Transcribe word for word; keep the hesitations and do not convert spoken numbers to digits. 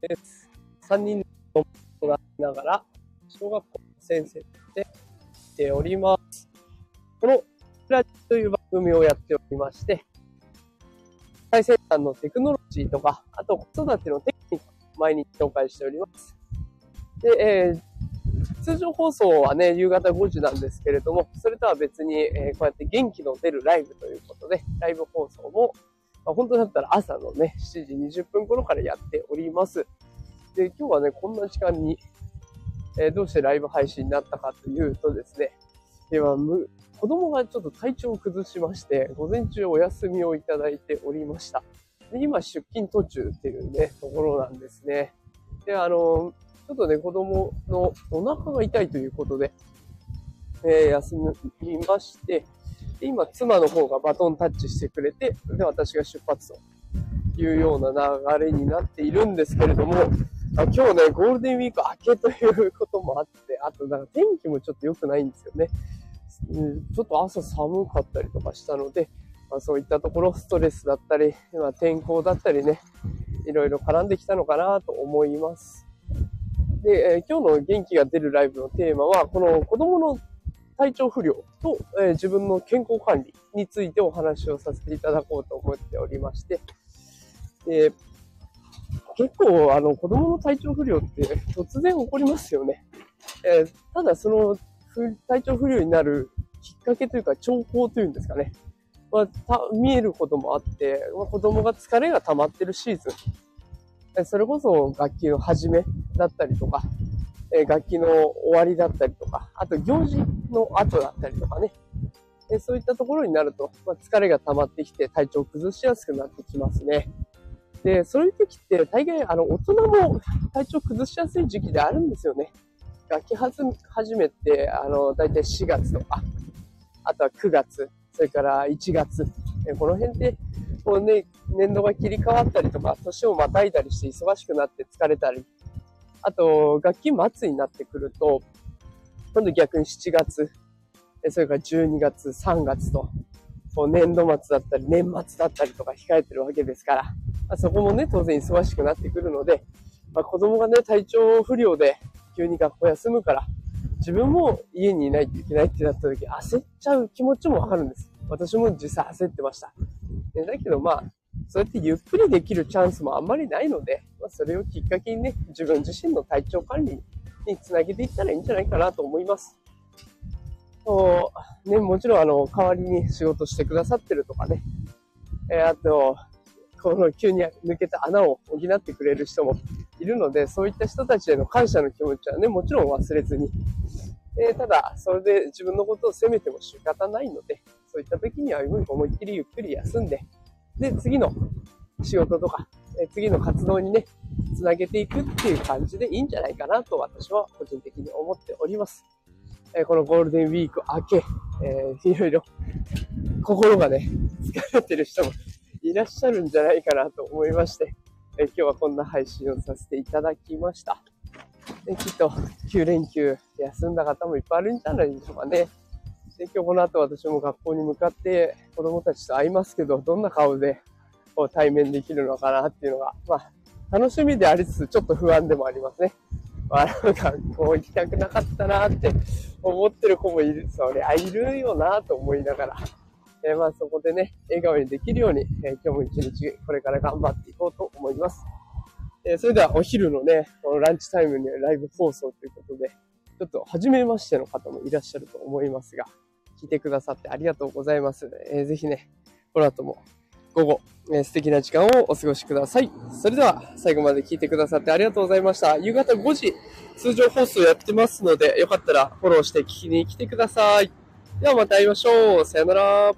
です。さんにんの子がいながら小学校の先生としてしております。このラジオという番組をやっておりまして、最先端のテクノロジーとか、あと子育てのテクニックを毎日紹介しております。で、えー通常放送はね、夕方ごじなんですけれども、それとは別に、えー、こうやって元気の出るライブということで、ライブ放送も、まあ、本当だったら朝のね、しちじにじゅっぷん頃からやっております。で、今日はね、こんな時間に、えー、どうしてライブ配信になったかというとですね、今、む、子供がちょっと体調を崩しまして、午前中お休みをいただいておりました。で、今、出勤途中っていうね、ところなんですね。で、あのー、ちょっとね、子供のお腹が痛いということで、えー、休みまして、で今、妻の方がバトンタッチしてくれて、で、私が出発というような流れになっているんですけれども、あ、今日ね、ゴールデンウィーク明けということもあって、あと、なんか天気もちょっと良くないんですよね。うん、ちょっと朝寒かったりとかしたので、まあ、そういったところ、ストレスだったり、まあ、天候だったりね、いろいろ絡んできたのかなと思います。で、えー、今日の元気が出るライブのテーマは、この子供の体調不良と、えー、自分の健康管理についてお話をさせていただこうと思っておりまして、えー、結構あの子供の体調不良って突然起こりますよね。えー、ただその体調不良になるきっかけというか兆候というんですかね、まあ、た見えることもあって、まあ、子供が疲れが溜まってるシーズン、それこそ楽器の始めだったりとか、楽器の終わりだったりとか、あと行事の後だったりとかね、そういったところになると、まあ、疲れが溜まってきて体調を崩しやすくなってきますね。で、そういう時って大概あの大人も体調崩しやすい時期であるんですよね。楽器始めってあの大体しがつとか、あとはくがつ、それからいちがつ、この辺でこうね、年度が切り替わったりとか、年をまたいだりして忙しくなって疲れたり、あと、学期末になってくると、今度逆にしちがつ、それからじゅうにがつ、さんがつと、こう年度末だったり年末だったりとか控えてるわけですから、まあ、そこもね、当然忙しくなってくるので、まあ、子供がね、体調不良で急に学校休むから、自分も家にいないといけないってなった時、焦っちゃう気持ちもわかるんです。私も実際焦ってました。だけどまあ、そうやってゆっくりできるチャンスもあんまりないので、まあ、それをきっかけにね、自分自身の体調管理につなげていったらいいんじゃないかなと思います。そうね、もちろんあの、代わりに仕事してくださってるとかね、えー、あと、この急に抜けた穴を補ってくれる人もいるので、そういった人たちへの感謝の気持ちはね、もちろん忘れずに。えー、ただ、それで自分のことを責めても仕方ないので、そういった時には思いっきりゆっくり休んで、で、次の仕事とか、え次の活動にね、つなげていくっていう感じでいいんじゃないかなと私は個人的に思っております。えー、このゴールデンウィーク明け、えー、いろいろ心がね、疲れてる人もいらっしゃるんじゃないかなと思いまして、えー、今日はこんな配信をさせていただきました。で、きっときゅう連休休んだ方もいっぱいあるんじゃないでしょうかね。で、今日この後私も学校に向かって子供たちと会いますけど、どんな顔でこう対面できるのかなっていうのが、まあ、楽しみでありつつちょっと不安でもありますね。まあ、学校行きたくなかったなって思ってる子もいる、そりゃいるよなと思いながら、えまあそこでね、笑顔にできるように、え今日も一日これから頑張っていこうと思います。えー、それではお昼のね、このランチタイムにライブ放送ということで、ちょっと初めましての方もいらっしゃると思いますが、聞いてくださってありがとうございます。えー、ぜひね、この後も午後、えー、素敵な時間をお過ごしください。それでは最後まで聞いてくださってありがとうございました。夕方ごじ、通常放送やってますので、よかったらフォローして聞きに来てください。ではまた会いましょう。さよなら。